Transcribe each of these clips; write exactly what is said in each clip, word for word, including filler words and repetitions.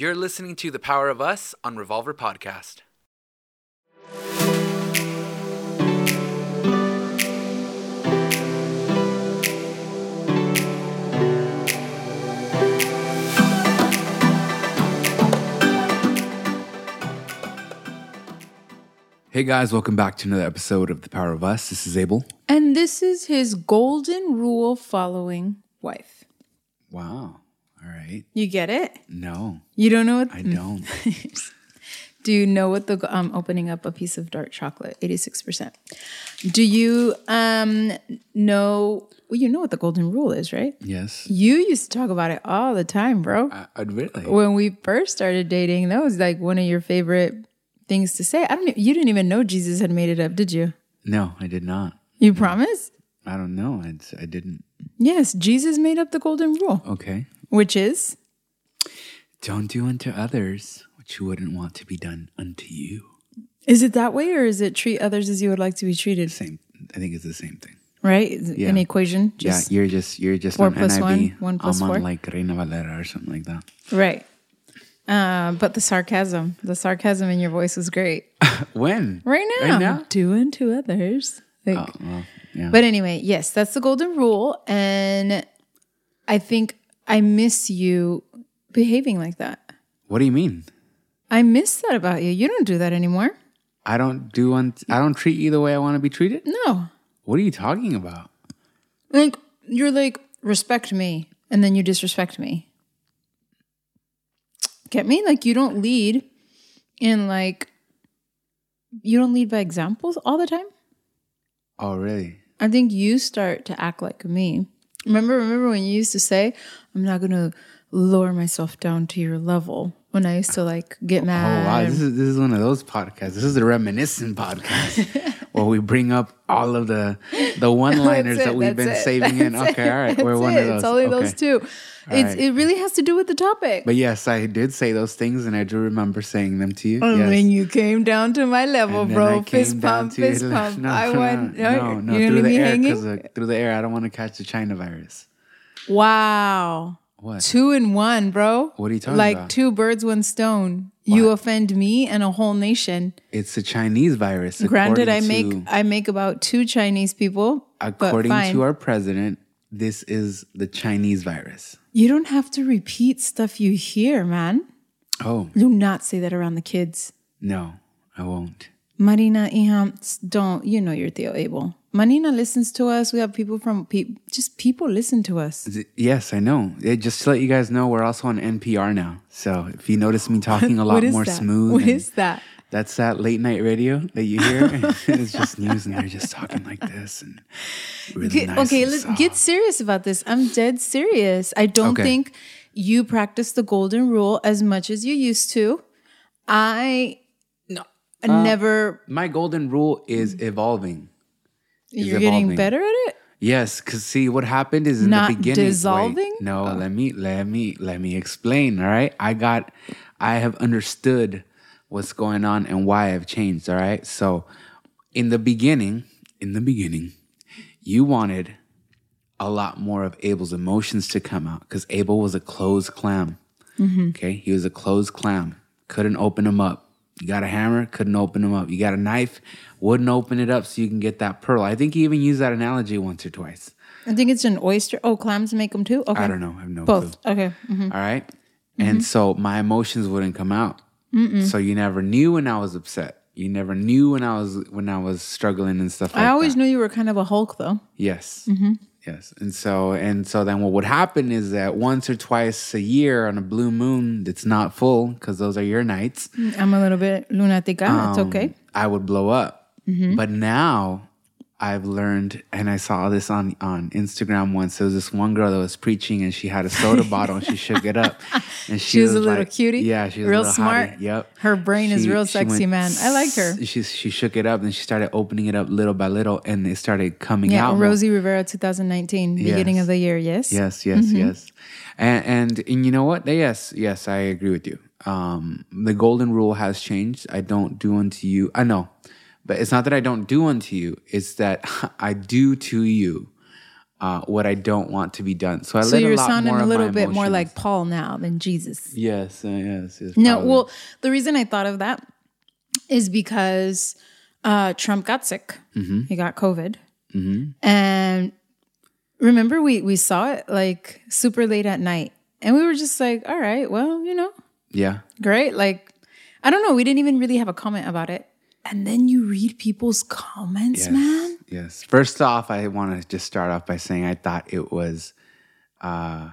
You're listening to The Power of Us on Revolver Podcast. Hey guys, welcome back to another episode of The Power of Us. This is Abel. And this is his golden rule following wife. Wow. All right. You get it? No. You don't know what? Th- I don't. Do you know what the, um, opening up a piece of dark chocolate, eighty-six percent. Do you um, know, well, you know what the golden rule is, right? Yes. You used to talk about it all the time, bro. I, I really? When we first started dating, that was like one of your favorite things to say. I don't. You didn't even know Jesus had made it up, did you? No, I did not. You no. promise? I don't know. I, I didn't. Yes, Jesus made up the golden rule. Okay. Which is? Don't do unto others what you wouldn't want to be done unto you. Is it that way, or is it treat others as you would like to be treated? Same. I think it's the same thing. Right? Yeah. An equation? Just yeah, you're just, you're just on N I V. One, one plus I'm on four. Like Reina Valera or something like that. Right. Uh, but the sarcasm, the sarcasm in your voice was great. When? Right now. Right now? Do unto others. Like, oh, well, yeah. But anyway, yes, that's the golden rule. And I think I miss you behaving like that. What do you mean? I miss that about you. You don't do that anymore. I don't do un- I don't treat you the way I want to be treated? No. What are you talking about? Like, you're like, respect me. And then you disrespect me. Get me? Like, you don't lead in, like, you don't lead by examples all the time? Oh, really? I think you start to act like me. Remember, remember when you used to say, I'm not going to lower myself down to your level, when I used to, like, get mad. Oh, wow. This is, this is one of those podcasts. This is the reminiscent podcast where we bring up all of the the one-liners it, that we've been it, saving in. It, okay, all right. We're one it. of those. It's only okay. those two. It's, right. It really has to do with the topic. But yes, I did say those things, and I do remember saying them to you. And yes. When you came down to my level, and bro, fist pump, fist your, pump. No, I went, no, no, you know, through the air, because through the air, I don't want to catch the China virus. Wow. What? Two in one, bro. What are you talking like about? Like two birds, one stone. What? You offend me and a whole nation. It's a Chinese virus. Granted, I to, make I make about two Chinese people. According to our president, this is the Chinese virus. You don't have to repeat stuff you hear, man. Oh. Do not say that around the kids. No, I won't. Marina, don't. You know your Theo Abel. Marina listens to us. We have people from, pe- just people listen to us. Yes, I know. It, just to let you guys know, we're also on N P R now. So if you notice me talking a lot more that? smooth. What is that? That's that late night radio that you hear. It's just news and they're just talking like this. And really get, nice okay, and let's soft. Get serious about this. I'm dead serious. I don't okay. think you practice the golden rule as much as you used to. I no, uh, never. My golden rule is evolving. You're evolving. Getting better at it? Yes, because see, what happened is in Not the beginning. Not dissolving? Wait, no, oh. let me, let me, let me explain, all right? I got, I have understood what's going on and why I've changed, all right? So in the beginning, in the beginning, you wanted a lot more of Abel's emotions to come out because Abel was a closed clam, mm-hmm. okay? He was a closed clam. Couldn't open him up. You got a hammer, couldn't open them up. You got a knife, wouldn't open it up so you can get that pearl. I think he even used that analogy once or twice. I think it's an oyster. Oh, clams make them too? Okay. I don't know. I have no Both. clue. Okay. Mm-hmm. All right? Mm-hmm. And so my emotions wouldn't come out. Mm-mm. So you never knew when I was upset. You never knew when I was when I was struggling and stuff like that. I always that. knew you were kind of a Hulk, though. Yes. Mm-hmm. Yes. And so, and so then what would happen is that once or twice a year on a blue moon that's not full, because those are your nights. I'm a little bit lunatica. Um, it's okay. I would blow up. Mm-hmm. But now I've learned, and I saw this on, on Instagram once. There was this one girl that was preaching, and she had a soda bottle, and she shook it up. And she, she was, was a little like, cutie. Yeah, she was real a little smart. Hottie. Yep. Her brain she, is real sexy, went, man. I like her. She she shook it up, and she started opening it up little by little, and it started coming yeah, out. Yeah, Rosie Rivera, twenty nineteen, yes. Beginning of the year. Yes. Yes. Yes. Mm-hmm. Yes. And, and and you know what? Yes. Yes, I agree with you. Um, the golden rule has changed. I don't do unto you. I know. But it's not that I don't do unto you. It's that I do to you uh, what I don't want to be done. So I so let a lot more of my emotions. So you're sounding a little bit more like Paul now than Jesus. Yes, uh, yes. yes no, probably. Well, the reason I thought of that is because uh, Trump got sick. Mm-hmm. He got COVID. Mm-hmm. And remember, we, we saw it like super late at night. And we were just like, all right, well, you know. Yeah. Great. Like, I don't know. We didn't even really have a comment about it. And then you read people's comments, yes, man. Yes. First off, I want to just start off by saying I thought it was uh,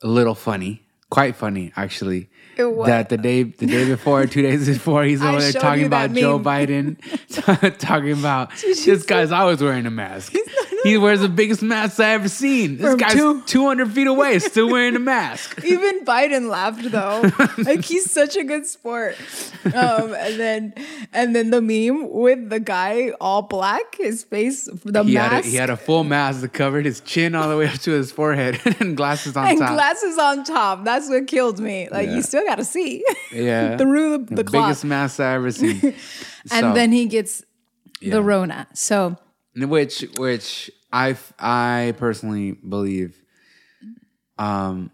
a little funny, quite funny, actually. It was. That the day, the day before, two days before, he's over there talking about Joe Biden, t- talking about this guy's always wearing a mask. He wears the biggest mask I ever seen. This From guy's two- two hundred feet away, still wearing a mask. Even Biden laughed though. Like he's such a good sport. Um, and then, and then the meme with the guy all black, his face, the he mask. Had a, he had a full mask that covered his chin all the way up to his forehead, and glasses on and top. And glasses on top. That's what killed me. Like yeah. you still got to see. Yeah. Through the, the, the clock. Biggest mask I ever seen. So, and then he gets yeah. the Rona. So. Which, which I, I personally believe, um,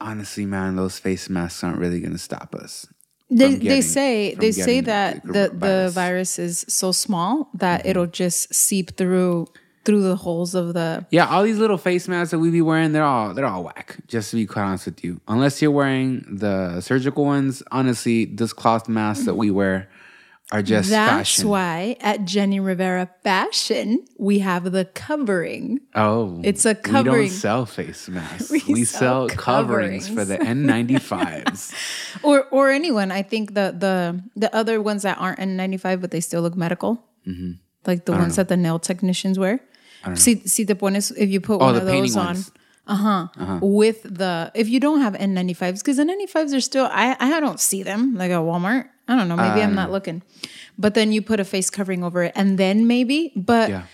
honestly, man, those face masks aren't really going to stop us. They getting, they say they say that the, the virus is so small that mm-hmm. it'll just seep through through the holes of the yeah. All these little face masks that we be wearing, they're all they're all whack. Just to be quite honest with you, unless you're wearing the surgical ones. Honestly, this cloth mask that we wear. Are just That's fashion. Why at Jenny Rivera Fashion, we have the covering. Oh. It's a covering. We don't sell face masks. we, we sell, sell coverings. coverings for the N ninety-fives. or or anyone. I think the, the, the other ones that aren't N ninety-five, but they still look medical. Mm-hmm. Like the ones know. that the nail technicians wear. I don't know. Si, si te pones, if you put oh, one of those on. Ones. Uh-huh. uh-huh. With the, if you don't have N ninety-fives, because N ninety-fives are still, I, I don't see them like at Walmart. I don't know. Maybe uh, I'm not looking. But then you put a face covering over it and then maybe. But, yeah.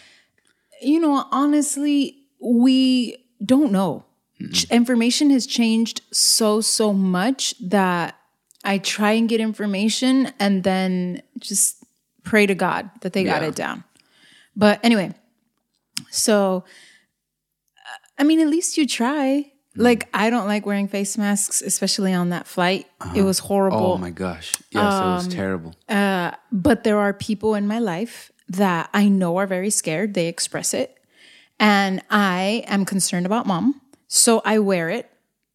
you know, honestly, we don't know. Mm-mm. Information has changed so, so much that I try and get information and then just pray to God that they yeah. got it down. But anyway, so... I mean, at least you try. Like, I don't like wearing face masks, especially on that flight. Uh-huh. It was horrible. Oh, my gosh. Yes, um, it was terrible. Uh, but there are people in my life that I know are very scared. They express it. And I am concerned about mom. So I wear it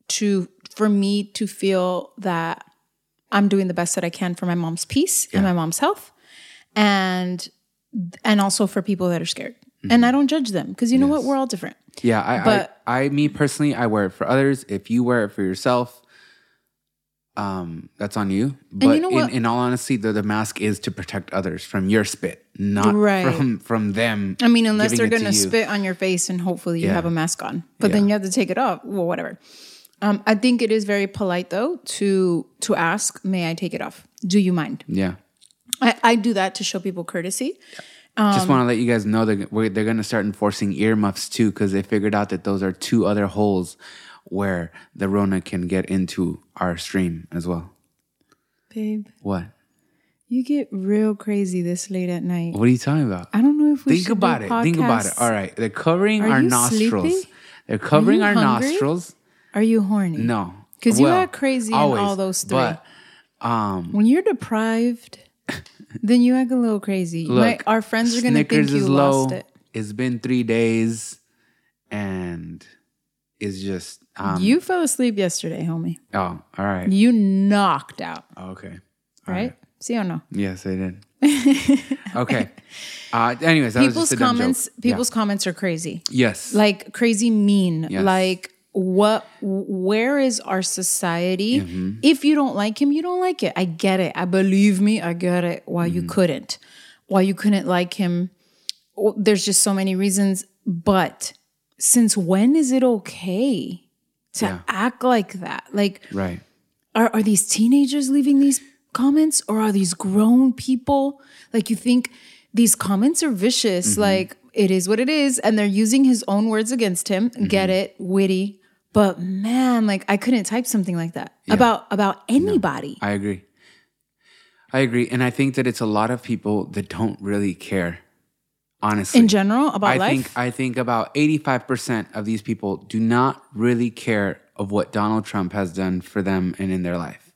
to for me to feel that I'm doing the best that I can for my mom's peace yeah. and my mom's health. And, and also for people that are scared. Mm-hmm. And I don't judge them because you yes. know what? We're all different. Yeah, I, but, I, I, me personally, I wear it for others. If you wear it for yourself, um, that's on you. But you know in, in all honesty, the, the mask is to protect others from your spit, not right. from, from them. I mean, unless they're going to spit on your face and hopefully you yeah. have a mask on. But yeah. then you have to take it off. Well, whatever. Um, I think it is very polite, though, to to ask, may I take it off? Do you mind? Yeah. I, I do that to show people courtesy. Yeah. Um, Just want to let you guys know that they're, they're going to start enforcing earmuffs too, because they figured out that those are two other holes where the Rona can get into our stream as well. Babe. What? You get real crazy this late at night. What are you talking about? I don't know if we Think should about it. Podcasts. Think about it. All right. They're covering are our nostrils. Sleepy? They're covering our hungry? nostrils. Are you horny? No. Because well, you act crazy always, in all those three. But, um, when you're deprived... Then you act a little crazy. Look, like our friends are going to think you lost it. It's been three days and it's just... Um, you fell asleep yesterday, homie. Oh, all right. You knocked out. Okay. All right? right? See or no? Yes, I did. Okay. Uh, anyways, that people's was just a dumb comments, joke. People's yeah. comments are crazy. Yes. Like crazy mean. Yes. Like... What? Where is our society? Mm-hmm. If you don't like him, you don't like it. I get it. I believe me. I get it. Why mm-hmm. you couldn't? Why you couldn't like him? There's just so many reasons. But since when is it okay to yeah. act like that? Like, right? Are are these teenagers leaving these comments, or are these grown people? Like, you think these comments are vicious? Mm-hmm. Like, it is what it is, and they're using his own words against him. Mm-hmm. Get it? Witty. But man, like I couldn't type something like that yeah. about about anybody. No, I agree. I agree. And I think that it's a lot of people that don't really care. honestly. In general, about I life? Think, I think about eighty-five percent of these people do not really care of what Donald Trump has done for them and in their life.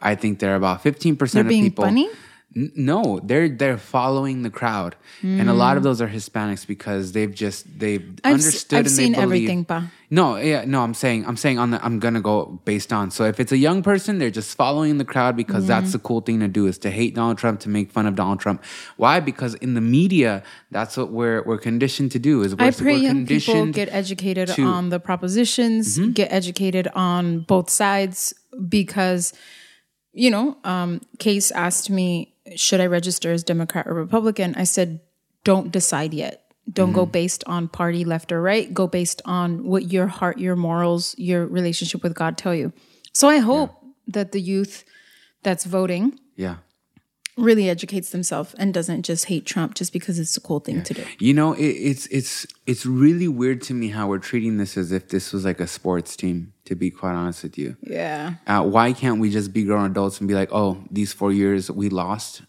I think there are about fifteen percent they're of being people... Funny? No, they're they're following the crowd, mm. and a lot of those are Hispanics because they've just they've I've understood. S- I've and seen they believe, everything, pa. No, yeah, no. I'm saying I'm saying on the I'm gonna go based on. So if it's a young person, they're just following the crowd because yeah. that's the cool thing to do is to hate Donald Trump, to make fun of Donald Trump. Why? Because in the media, that's what we're we're conditioned to do. Is we're, I pray we're young people get educated to, on the propositions, mm-hmm. get educated on both sides because, you know, um, Case asked me, should I register as Democrat or Republican? I said, don't decide yet. Don't mm-hmm. go based on party left or right. Go based on what your heart, your morals, your relationship with God tell you. So I hope yeah. that the youth that's voting yeah. really educates themselves and doesn't just hate Trump just because it's a cool thing yeah. to do. You know, it, it's it's it's really weird to me how we're treating this as if this was like a sports team, to be quite honest with you. Yeah. Uh, why can't we just be grown adults and be like, oh, these four years we lost.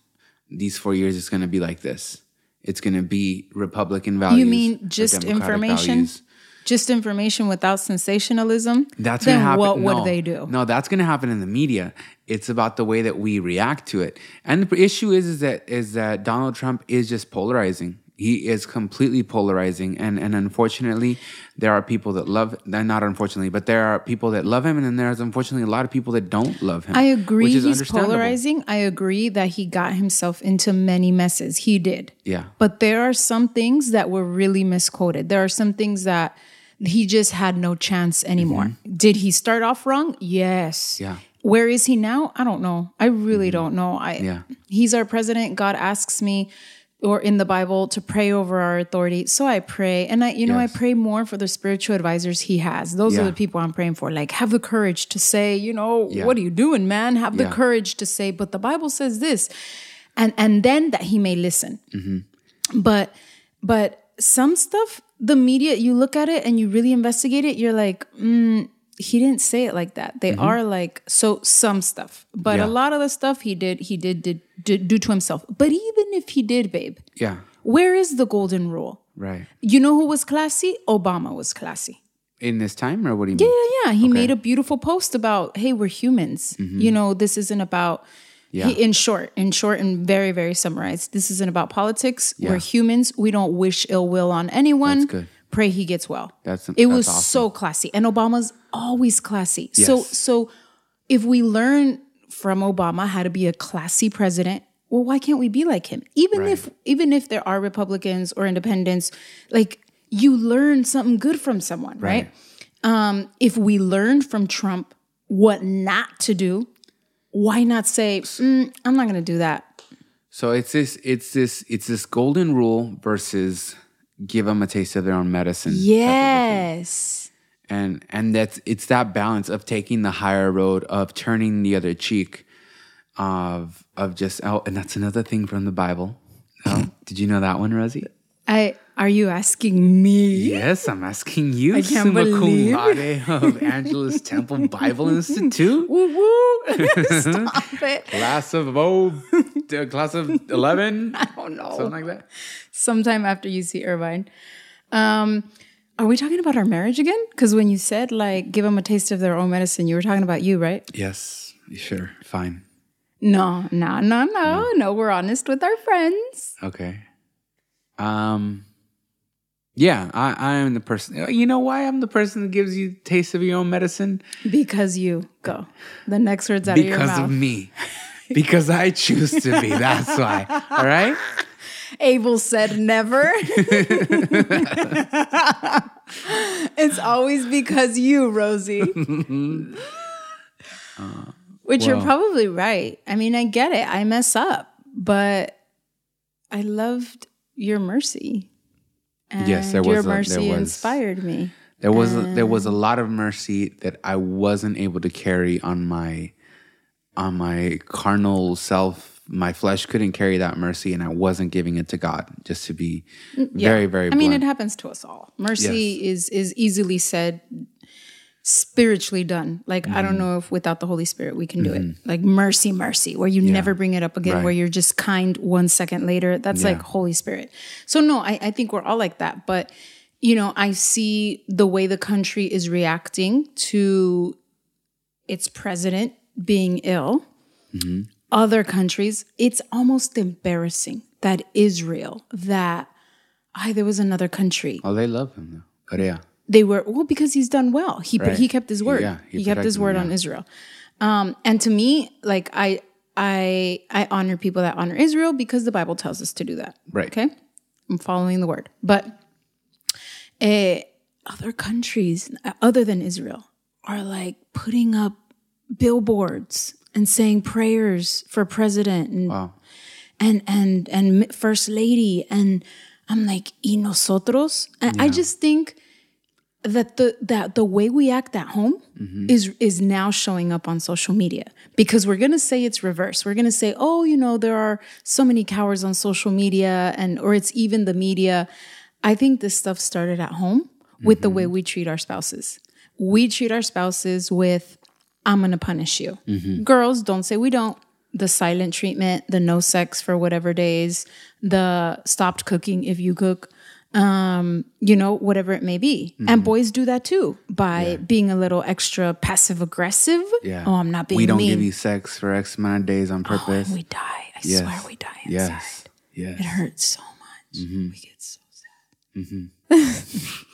These four years it's going to be like this. It's going to be Republican values. You mean just information? Values. Just information without sensationalism? That's going to happen. What no, would they do? No, that's going to happen in the media. It's about the way that we react to it. And the issue is, is that is that Donald Trump is just polarizing. He is completely polarizing. And, and unfortunately, there are people that love, not unfortunately, but there are people that love him. And then there's unfortunately a lot of people that don't love him. I agree he's polarizing. I agree that he got himself into many messes. He did. Yeah. But there are some things that were really misquoted. There are some things that he just had no chance anymore. Mm-hmm. Did he start off wrong? Yes. Yeah. Where is he now? I don't know. I really mm-hmm. don't know. I yeah. He's our president. God asks me, or in the Bible, to pray over our authority. So I pray. And I, you know, yes. I pray more for the spiritual advisors he has. Those yeah. are the people I'm praying for. Like, have the courage to say, you know, yeah. what are you doing, man? Have yeah. the courage to say, but the Bible says this. And and then that he may listen. Mm-hmm. But but some stuff, the media, you look at it and you really investigate it, you're like, mm, he didn't say it like that. They mm-hmm. are like, so some stuff. But yeah. a lot of the stuff he did, he did, did, did do to himself. But even if he did, babe, yeah, where is the golden rule? Right. You know who was classy? Obama was classy. In this time, or what do you mean? Yeah, yeah, yeah. He okay. made a beautiful post about, hey, we're humans. Mm-hmm. You know, this isn't about... Yeah. He, in short, in short and very, very summarized, this isn't about politics. Yeah. We're humans. We don't wish ill will on anyone. That's good. Pray he gets well. That's It that's was awesome. So classy. And Obama's always classy. Yes. So, so if we learn from Obama how to be a classy president, well, why can't we be like him? Even right. if even if there are Republicans or independents, like you learn something good from someone, right? right? Um, if we learned from Trump what not to do, why not say, mm, I'm not going to do that? So it's this, it's this, it's this golden rule versus give them a taste of their own medicine. Yes. And and that's it's that balance of taking the higher road, of turning the other cheek, of of just oh, and that's another thing from the Bible. Oh, did you know that one, Rosie? I are you asking me? Yes, I'm asking you. I can't Summa believe. Cum laude of Angeles Temple Bible Institute. Woo woo! Stop it. Class of oh, class of eleven. I don't know. Something like that. Sometime after U C Irvine. Um, are we talking about our marriage again? Because when you said like give them a taste of their own medicine, you were talking about you, right? Yes. Sure. Fine. No, no, no, no, no. no we're honest with our friends. Okay. Um, yeah, I, I am the person. You know why I'm the person that gives you taste of your own medicine? Because you go. The next word's out because of your mouth. Because of me. Because I choose to be. That's why. All right? Abel said never. It's always because you, Rosie. uh, Which well. You're probably right. I mean, I get it. I mess up. But I loved... your mercy. And yes, there was your mercy a, there was, inspired me. There was a, there was a lot of mercy that I wasn't able to carry on my on my carnal self. My flesh couldn't carry that mercy, and I wasn't giving it to God. Just to be yeah. very, very. I blunt. mean, it happens to us all. Mercy yes. is is easily said. spiritually done. Like, mm. I don't know if without the Holy Spirit we can do mm. it. Like mercy, mercy, where you yeah. never bring it up again, right. where you're just kind one second later. That's yeah. like Holy Spirit. So no, I, I think we're all like that. But, you know, I see the way the country is reacting to its president being ill. Mm-hmm. Other countries, it's almost embarrassing that Israel, that I, there was another country. Oh, they love him though. Korea. They were, well, because he's done well. He right. he kept his word. Yeah, he, he kept his word him, yeah. on Israel. Um, and to me, like I I I honor people that honor Israel because the Bible tells us to do that. Right. Okay. I'm following the word. But uh, other countries other than Israel are like putting up billboards and saying prayers for president and wow. and and and first lady, and I'm like, y nosotros? And yeah. I just think that the that the way we act at home mm-hmm. is is now showing up on social media, because we're gonna say it's reverse. We're gonna say, oh, you know, there are so many cowards on social media, and or it's even the media. I think this stuff started at home with mm-hmm. the way we treat our spouses. We treat our spouses with, I'm going to punish you. Mm-hmm. Girls, don't say we don't. The silent treatment, the no sex for whatever days, the stopped cooking if you cook, um, you know, whatever it may be. Mm-hmm. And boys do that too by yeah. being a little extra passive aggressive. Yeah. Oh, I'm not being mean. We don't mean. give you sex for X amount of days on purpose. Oh, we die. I yes. swear we die inside. Yes. Yes. It hurts so much. Mm-hmm. We get so sad. Mm-hmm.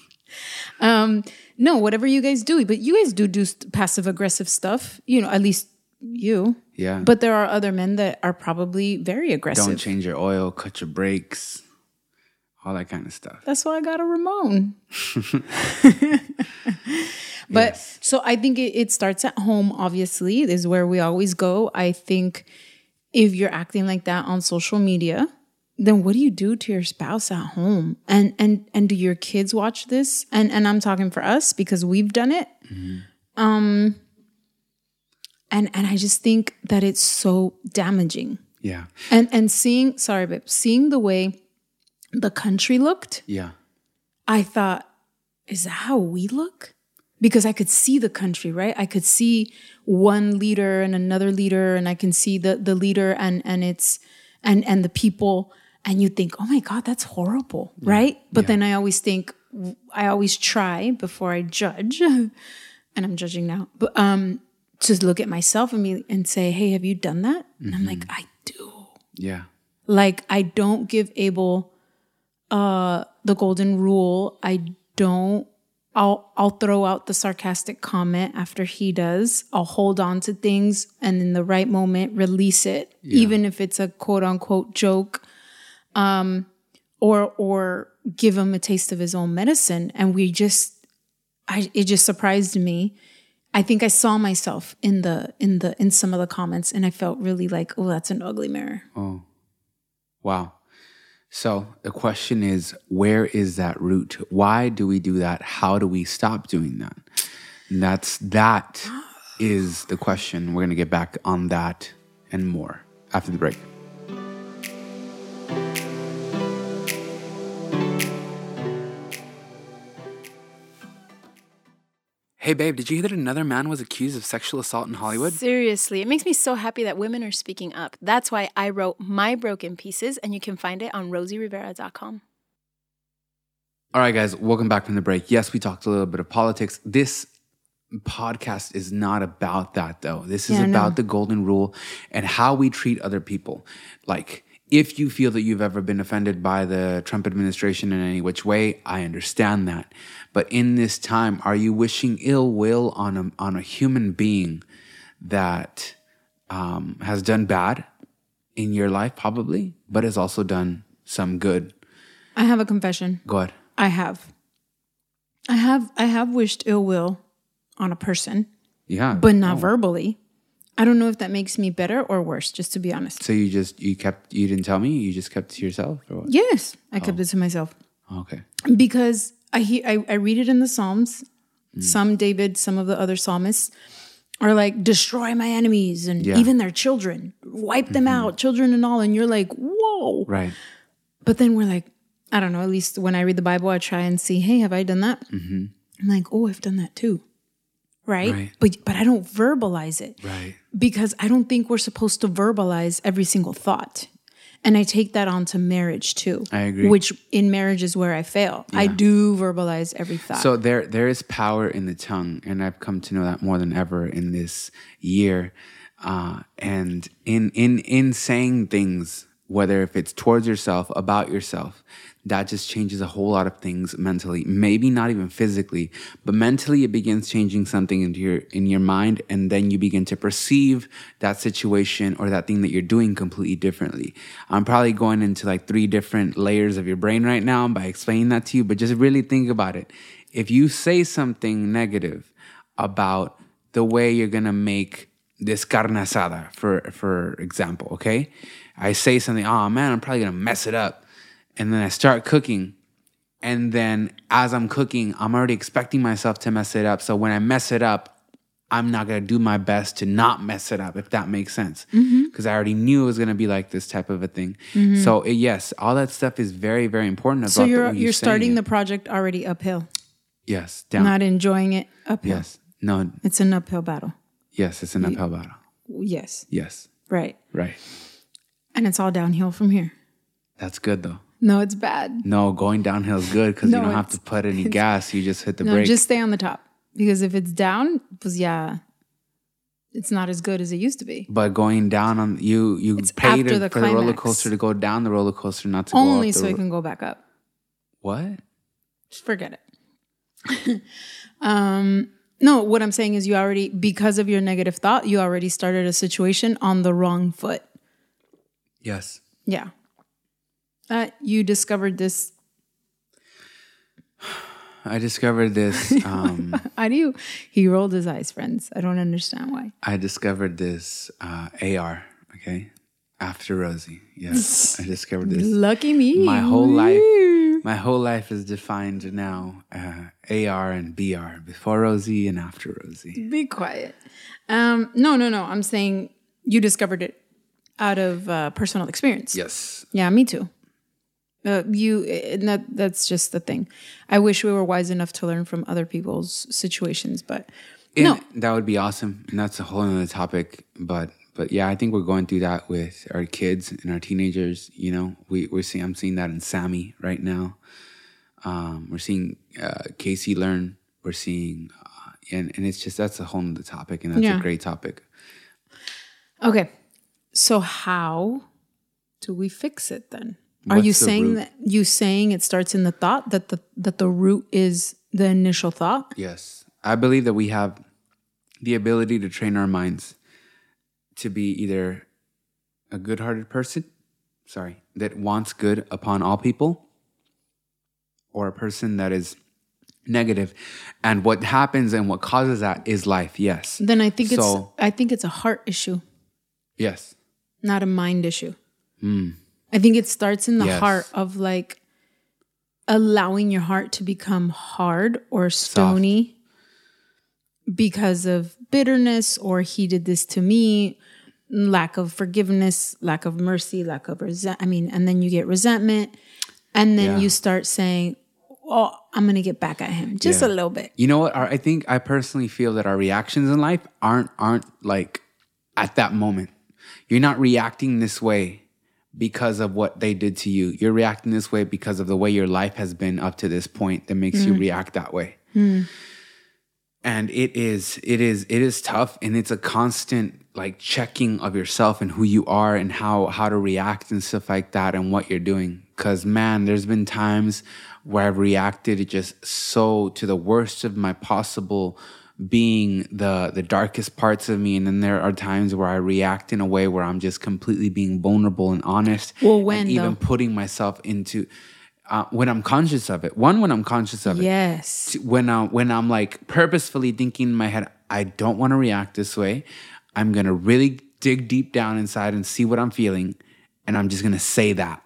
Um, no, whatever you guys do, but you guys do do st- passive aggressive stuff, you know, at least you. Yeah. But there are other men that are probably very aggressive. Don't change your oil, cut your brakes, all that kind of stuff. That's why I got a Ramon. But yes. So I think it, it starts at home, obviously. This is where we always go. I think if you're acting like that on social media, then what do you do to your spouse at home? And and and do your kids watch this? And and I'm talking for us because we've done it. Mm-hmm. Um, and and I just think that it's so damaging. Yeah. And and seeing, sorry, babe, seeing the way the country looked. Yeah. I thought, is that how we look? Because I could see the country, right? I could see one leader and another leader, and I can see the the leader and and it's and and the people. And you think, oh my God, that's horrible, yeah. right? But yeah. then I always think, I always try before I judge, and I'm judging now, but um, to look at myself and me and say, hey, have you done that? Mm-hmm. And I'm like, I do. Yeah. Like, I don't give Abel uh, the golden rule. I don't, I'll, I'll throw out the sarcastic comment after he does. I'll hold on to things and in the right moment, release it, yeah. even if it's a quote unquote joke. Um, or, or give him a taste of his own medicine. And we just, I, it just surprised me. I think I saw myself in the, in the, in some of the comments, and I felt really like, oh, that's an ugly mirror. Oh, wow. So the question is, where is that root? Why do we do that? How do we stop doing that? And that's, that is the question. We're going to get back on that and more after the break. Hey, babe, did you hear that another man was accused of sexual assault in Hollywood? Seriously, it makes me so happy that women are speaking up. That's why I wrote My Broken Pieces, and you can find it on rosie rivera dot com. All right, guys, welcome back from the break. Yes, we talked a little bit of politics. This podcast is not about that, though. This is yeah, about no. the golden rule and how we treat other people. Like, if you feel that you've ever been offended by the Trump administration in any which way, I understand that. But in this time, are you wishing ill will on a, on a human being that um, has done bad in your life, probably, but has also done some good? I have a confession. Go ahead. I have. I have, I have wished ill will on a person. Yeah. But not oh. verbally. I don't know if that makes me better or worse, just to be honest. So you just, you kept, you didn't tell me? You just kept it to yourself or what? Yes. I oh. kept it to myself. Okay. Because... I, he, I I read it in the Psalms. Mm. Some David, some of the other psalmists are like, destroy my enemies and yeah. even their children. Wipe mm-hmm. them out, children and all. And you're like, whoa. Right. But then we're like, I don't know, at least when I read the Bible, I try and see, hey, have I done that? Mm-hmm. I'm like, oh, I've done that too. right? right? But but I don't verbalize it. Right. Because I don't think we're supposed to verbalize every single thought. And I take that on to marriage too. I agree. Which in marriage is where I fail. Yeah. I do verbalize every thought. So there there is power in the tongue, and I've come to know that more than ever in this year. Uh, and in in in saying things, whether if it's towards yourself, about yourself, that just changes a whole lot of things mentally. Maybe not even physically, but mentally it begins changing something into your in your mind, and then you begin to perceive that situation or that thing that you're doing completely differently. I'm probably going into like three different layers of your brain right now by explaining that to you, but just really think about it. If you say something negative about the way you're gonna make this carne asada, for for example, okay? I say something, oh man, I'm probably gonna mess it up. And then I start cooking. And then as I'm cooking, I'm already expecting myself to mess it up. So when I mess it up, I'm not going to do my best to not mess it up, if that makes sense. Mm-hmm. Because I already knew it was going to be like this type of a thing. Mm-hmm. So it, yes, all that stuff is very, very important. About so you're, the, you're, you're starting it. The project already uphill. Yes. Down. Not enjoying it uphill. Yes. No. It's an uphill battle. Yes, it's an you, uphill battle. Yes. Yes. Right. Right. And it's all downhill from here. That's good though. No, it's bad. No, going downhill is good because no, you don't have to put any gas. You just hit the no, brake. Just stay on the top. Because if it's down, pues yeah, it's not as good as it used to be. But going down on you, you it's paid after the for climax. The roller coaster to go down the roller coaster, not to only go only so ro- it can go back up. What? Just forget it. um, no, what I'm saying is you already, because of your negative thought, you already started a situation on the wrong foot. Yes. Yeah. Uh, you discovered this. I discovered this. Um, How do you? He rolled his eyes, friends. I don't understand why. I discovered this uh, A R, okay? After Rosie. Yes. I discovered this. Lucky me. My whole life. My whole life is defined now uh, A R and B R, before Rosie and after Rosie. Be quiet. Um, no, no, no. I'm saying you discovered it out of uh, personal experience. Yes. Yeah, me too. Uh, you that, that's just the thing. I wish we were wise enough to learn from other people's situations, but and no, that would be awesome. And that's a whole other topic. But but yeah, I think we're going through that with our kids and our teenagers. You know, we we're seeing. I'm seeing that in Sammy right now. Um, we're seeing uh, Casey learn. We're seeing, uh, and and it's just that's a whole other topic, and that's yeah. a great topic. Okay, so how do we fix it then? Are What's you saying root? that you saying it starts in the thought, that the that the root is the initial thought? Yes. I believe that we have the ability to train our minds to be either a good-hearted person, sorry, that wants good upon all people, or a person that is negative. And what happens and what causes that is life, yes. Then I think so, it's I think it's a heart issue. Yes. Not a mind issue. Hmm. I think it starts in the yes. heart of like allowing your heart to become hard or stony Soft. because of bitterness or he did this to me, lack of forgiveness, lack of mercy, lack of resentment. I mean, and then you get resentment and then yeah. you start saying, oh, I'm going to get back at him just yeah. a little bit. You know what? Our, I think I personally feel that our reactions in life aren't aren't like at that moment. You're not reacting this way because of what they did to you. You're reacting this way because of the way your life has been up to this point that makes mm. you react that way. Mm. And it is, it is, it is tough, and it's a constant like checking of yourself and who you are and how, how to react and stuff like that and what you're doing. Cause man, there's been times where I've reacted just so to the worst of my possible being, the the darkest parts of me, and then there are times where I react in a way where I'm just completely being vulnerable and honest. Well, when and even though? putting myself into uh, when I'm conscious of it. One, when I'm conscious of it. Yes. When I when I'm like purposefully thinking in my head, I don't want to react this way. I'm gonna really dig deep down inside and see what I'm feeling, and I'm just gonna say that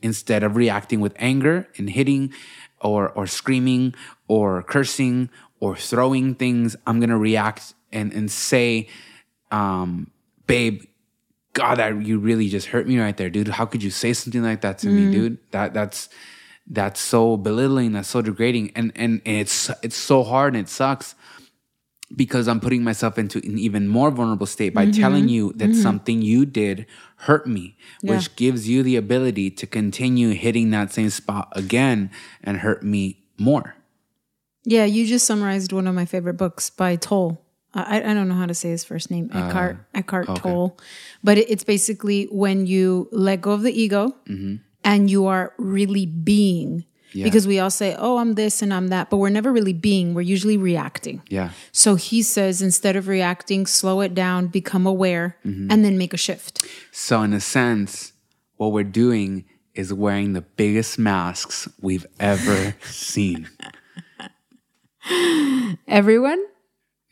instead of reacting with anger and hitting, or or screaming, or cursing, or throwing things. I'm gonna react and and say, um, babe, God, I, you really just hurt me right there, dude. How could you say something like that to mm. me, dude? That that's that's so belittling. That's so degrading. And and, and it's it's so hard and it sucks. because I'm putting myself into an even more vulnerable state by mm-hmm. telling you that mm-hmm. something you did hurt me, yeah. which gives you the ability to continue hitting that same spot again and hurt me more. Yeah, you just summarized one of my favorite books by Toll. I, I don't know how to say his first name, Eckhart, uh, Eckhart okay. Tolle. But it, it's basically when you let go of the ego mm-hmm. and you are really being. Yeah. Because we all say, oh, I'm this and I'm that. But we're never really being. We're usually reacting. Yeah. So he says, instead of reacting, slow it down, become aware, mm-hmm. and then make a shift. So in a sense, what we're doing is wearing the biggest masks we've ever seen. Everyone?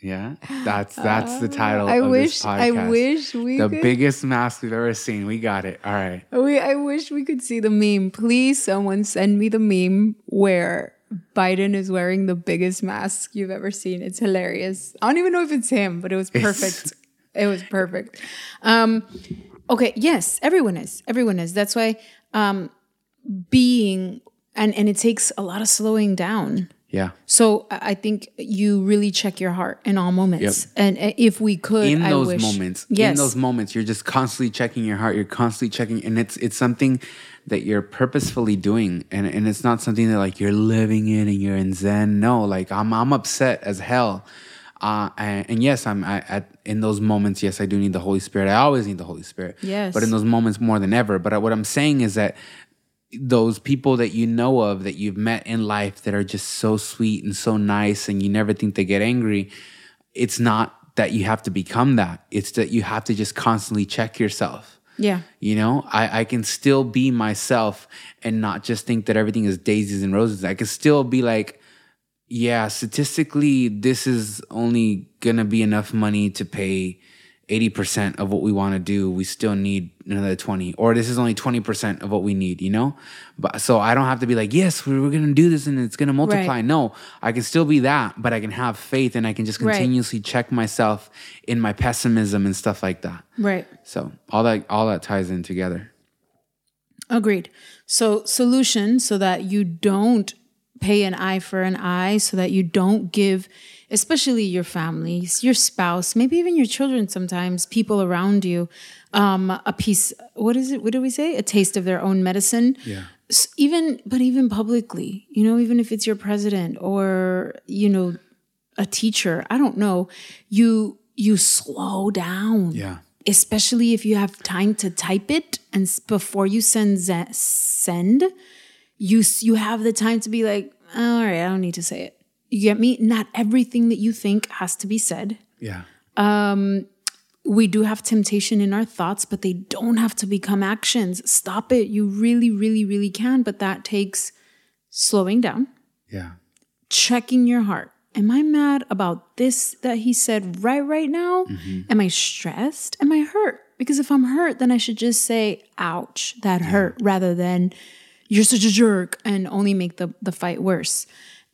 Yeah, that's that's uh, the title I of wish, this podcast. I wish we the could. Biggest mask we've ever seen. We got it. All right. We, I wish we could see the meme. Please, someone send me the meme where Biden is wearing the biggest mask you've ever seen. It's hilarious. I don't even know if it's him, but it was perfect. It was perfect. Um, okay, yes, everyone is. Everyone is. That's why um, being, and, and it takes a lot of slowing down. Yeah. So I think you really check your heart in all moments. Yep. And if we could, in I those wish, moments, yes. in those moments, you're just constantly checking your heart. You're constantly checking, and it's it's something that you're purposefully doing, and and it's not something that like you're living in and you're in Zen. No, like I'm I'm upset as hell, uh, and, and yes, I'm I, at in those moments. Yes, I do need the Holy Spirit. I always need the Holy Spirit. Yes. But in those moments more than ever. But what I'm saying is that those people that you know of that you've met in life that are just so sweet and so nice and you never think they get angry, it's not that you have to become that. It's that you have to just constantly check yourself. Yeah. You know, I, I can still be myself and not just think that everything is daisies and roses. I can still be like, yeah, statistically, this is only going to be enough money to pay eighty percent of what we want to do. We still need another twenty, or this is only twenty percent of what we need, you know? But so I don't have to be like, yes, we're, we're going to do this and it's going to multiply. Right. No, I can still be that, but I can have faith and I can just continuously right. check myself in my pessimism and stuff like that. Right. So all that, all that ties in together. Agreed. So solution, so that you don't pay an eye for an eye, so that you don't give, especially your family, your spouse, maybe even your children sometimes, people around you, um, a piece, what is it, what do we say? A taste of their own medicine. Yeah. So even, but even publicly, you know, even if it's your president or, you know, a teacher, I don't know, you, you slow down. Yeah. Especially if you have time to type it and before you send, send, you, you have the time to be like, oh, all right, I don't need to say it. You get me? Not everything that you think has to be said. Yeah. Um, we do have temptation in our thoughts, but they don't have to become actions. Stop it. You really, really, really can. But that takes slowing down. Yeah. Checking your heart. Am I mad about this that he said right, right now? Mm-hmm. Am I stressed? Am I hurt? Because if I'm hurt, then I should just say, ouch, that yeah. hurt, rather than you're such a jerk and only make the, the fight worse.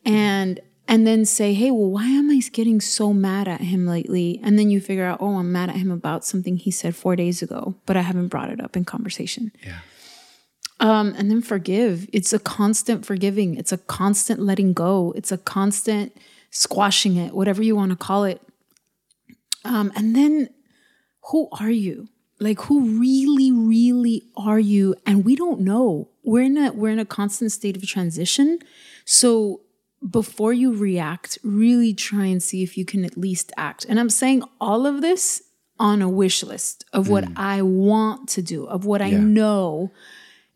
And... And then say, hey, well, why am I getting so mad at him lately? And then you figure out, oh, I'm mad at him about something he said four days ago, but I haven't brought it up in conversation. Yeah. Um, and then forgive. It's a constant forgiving. It's a constant letting go. It's a constant squashing it, whatever you want to call it. Um, and then who are you? Like, who really, really are you? And we don't know. We're in a, we're in a constant state of transition. So before you react, really try and see if you can at least act. And I'm saying all of this on a wish list of what mm. I want to do, of what yeah. I know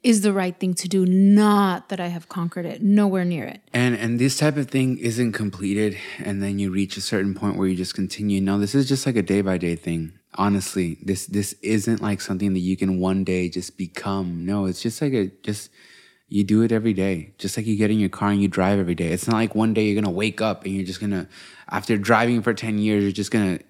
is the right thing to do, not that I have conquered it, nowhere near it. And and this type of thing isn't completed, and then you reach a certain point where you just continue. No, this is just like a day-by-day thing. Honestly, this this isn't like something that you can one day just become. No, it's just like a... just. You do it every day, just like you get in your car and you drive every day. It's not like one day you're going to wake up and you're just going to, after driving for ten years, you're just going to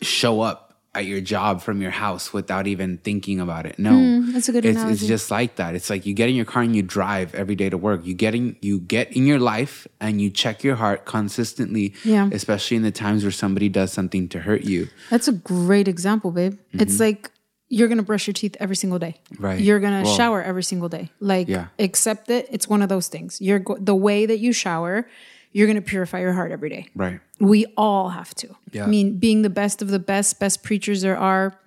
show up at your job from your house without even thinking about it. No, mm, that's a good it's, analogy. It's just like that. It's like you get in your car and you drive every day to work. You get in, you get in your life and you check your heart consistently, yeah. especially in the times where somebody does something to hurt you. That's a great example, babe. Mm-hmm. It's like, you're going to brush your teeth every single day. Right. You're going to shower every single day. Like, yeah. accept it. It's one of those things. You're go- the way that you shower, you're going to purify your heart every day. Right. We all have to. Yeah. I mean, being the best of the best, best preachers there are,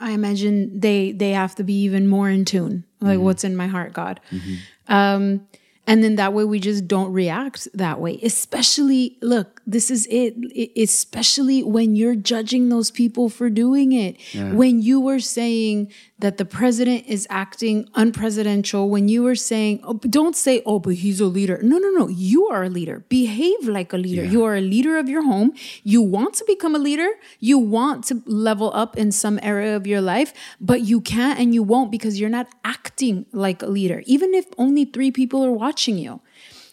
I imagine they they have to be even more in tune. Like, mm-hmm. what's in my heart, God? Mm-hmm. Um, and then that way we just don't react that way. Especially, look, this is it. Especially when you're judging those people for doing it. Yeah. When you were saying that the president is acting unpresidential, when you were saying, oh, don't say, oh, but he's a leader. No, no, no. You are a leader. Behave like a leader. Yeah. You are a leader of your home. You want to become a leader. You want to level up in some area of your life, but you can't and you won't because you're not acting like a leader, even if only three people are watching you.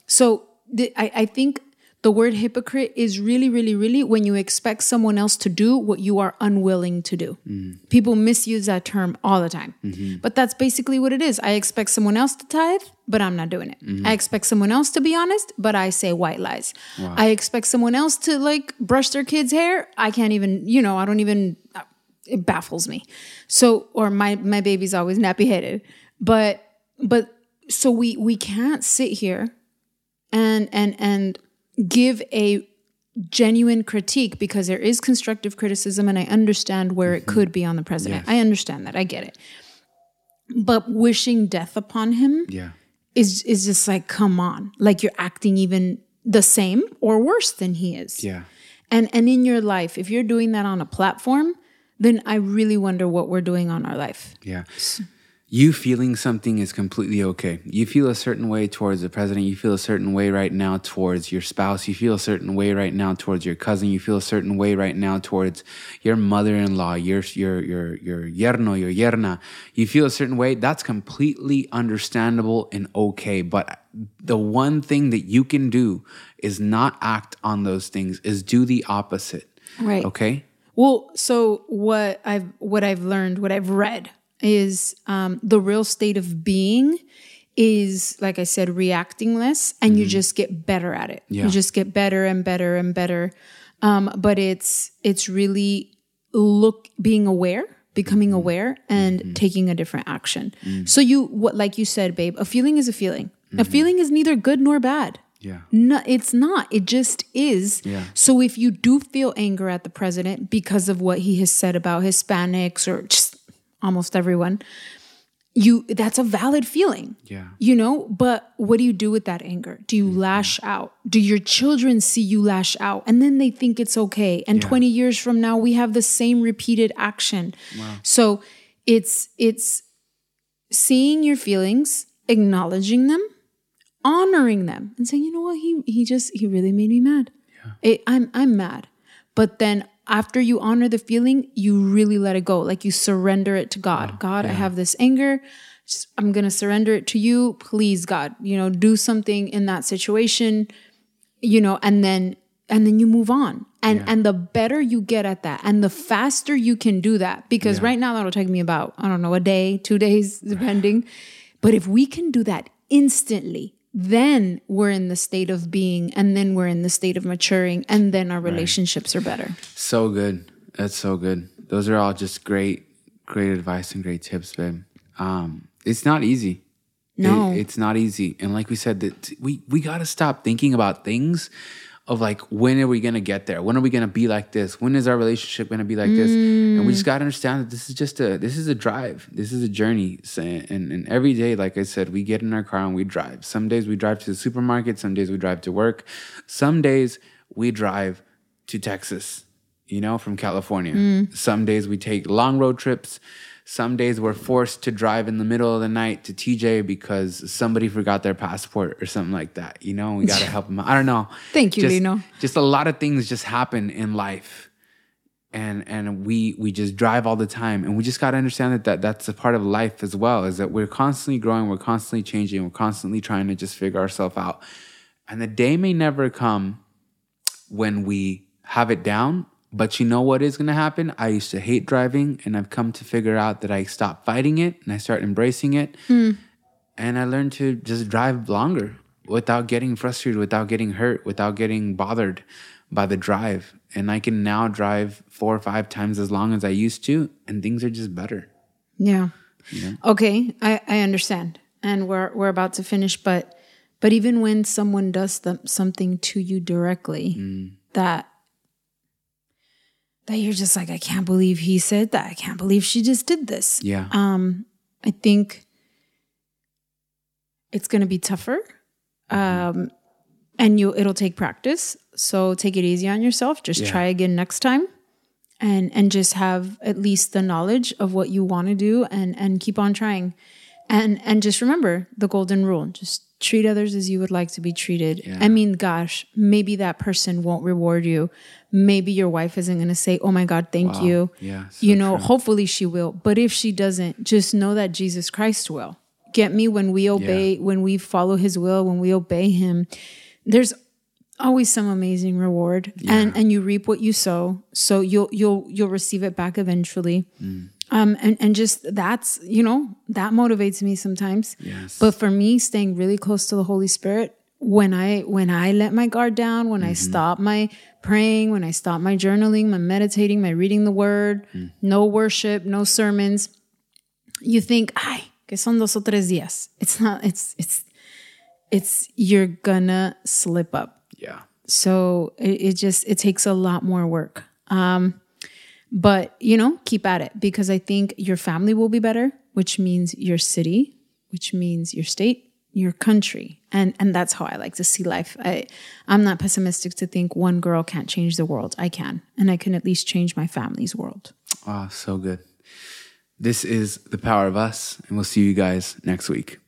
So the, I, I think the word hypocrite is really, really, really when you expect someone else to do what you are unwilling to do. Mm. People misuse that term all the time. Mm-hmm. But that's basically what it is. I expect someone else to tithe, but I'm not doing it. Mm-hmm. I expect someone else to be honest, but I say white lies. Wow. I expect someone else to like brush their kids' hair. I can't even, you know, I don't even, it baffles me. So, or my, my baby's always nappy-headed. But, but so we, we can't sit here and, and, and, give a genuine critique because there is constructive criticism and I understand where mm-hmm. it could be on the president. Yes. I understand that. I get it. But wishing death upon him yeah. is is just like, come on. Like you're acting even the same or worse than he is. Yeah. And and in your life, if you're doing that on a platform, then I really wonder what we're doing on our life. Yeah. You feeling something is completely okay. You feel a certain way towards the president. You feel a certain way right now towards your spouse. You feel a certain way right now towards your cousin. You feel a certain way right now towards your mother-in-law, your your your your yerno, your yerna. You feel a certain way. That's completely understandable and okay. But the one thing that you can do is not act on those things, is do the opposite. Right. Okay? Well, so what I've what I've learned, what I've read, is um, the real state of being is, like I said, reacting less, and mm-hmm. you just get better at it. Yeah. You just get better and better and better. Um, but it's it's really look being aware, becoming aware, and mm-hmm. taking a different action. Mm-hmm. So you, what like you said, babe, a feeling is a feeling. Mm-hmm. A feeling is neither good nor bad. Yeah. No, it's not. It just is. Yeah. So if you do feel anger at the president because of what he has said about Hispanics or just almost everyone, you that's a valid feeling, yeah. you know, but what do you do with that anger? Do you mm-hmm. lash out? Do your children see you lash out? And then they think it's okay. And yeah. twenty years from now, we have the same repeated action. Wow. So it's it's seeing your feelings, acknowledging them, honoring them, and saying, you know what, he he just, he really made me mad. Yeah. It, I'm I'm mad. But then after you honor the feeling, you really let it go. Like you surrender it to God. Oh, God, yeah. I have this anger. Just, I'm going to surrender it to you. Please, God, you know, do something in that situation, you know, and then, and then you move on. And, yeah. and the better you get at that and the faster you can do that, because yeah. right now that'll take me about, I don't know, a day, two days, depending. But if we can do that instantly, then we're in the state of being, and then we're in the state of maturing, and then our relationships right. are better. So good. That's so good. Those are all just great, great advice and great tips, babe. Um, it's not easy. No. It, it's not easy. And like we said, that we, we got to stop thinking about things of like, when are we going to get there? When are we going to be like this? When is our relationship going to be like mm. this? And we just got to understand that this is just a, this is a drive. This is a journey. And, and every day, like I said, we get in our car and we drive. Some days we drive to the supermarket. Some days we drive to work. Some days we drive to Texas, you know, from California. Mm. Some days we take long road trips. Some days we're forced to drive in the middle of the night to T J because somebody forgot their passport or something like that. You know, we got to help them out. I don't know. Thank you, just, Lino. Just a lot of things just happen in life. And and we we just drive all the time. And we just got to understand that, that that's a part of life as well, is that we're constantly growing, we're constantly changing, we're constantly trying to just figure ourselves out. And the day may never come when we have it down. But you know what is going to happen? I used to hate driving, and I've come to figure out that I stop fighting it and I start embracing it. Mm. And I learned to just drive longer without getting frustrated, without getting hurt, without getting bothered by the drive. And I can now drive four or five times as long as I used to, and things are just better. Yeah. You know? Okay, I, I understand. And we're we're about to finish, but But even when someone does them, something to you directly, mm. that that you're just like, I can't believe he said that. I can't believe she just did this. Yeah. Um, I think it's going to be tougher. Um, and you, it'll take practice. So take it easy on yourself. Just yeah. try again next time. And and just have at least the knowledge of what you want to do, and, and keep on trying. And and just remember the golden rule. Just treat others as you would like to be treated. Yeah. I mean, gosh, maybe that person won't reward you. Maybe your wife isn't going to say, oh my God, thank wow. you. Yeah, so you know, true. Hopefully she will. But if she doesn't, just know that Jesus Christ will. Get me when we obey, yeah. when we follow his will, when we obey him. There's always some amazing reward, yeah. and and you reap what you sow, so you'll you'll you'll receive it back eventually. Mm. Um, and and just that's you know that motivates me sometimes. Yes. But for me, staying really close to the Holy Spirit, when I when I let my guard down, when mm-hmm. I stop my praying, when I stop my journaling, my meditating, my reading the Word, mm. no worship, no sermons. You think, ay, que son dos o tres días. It's not. It's it's it's you're gonna slip up. Yeah. So it, it just, it takes a lot more work. Um, but, you know, keep at it, because I think your family will be better, which means your city, which means your state, your country. And and that's how I like to see life. I, I'm not pessimistic to think one girl can't change the world. I can. And I can at least change my family's world. Ah, oh, so good. This is The Power of Us, and we'll see you guys next week.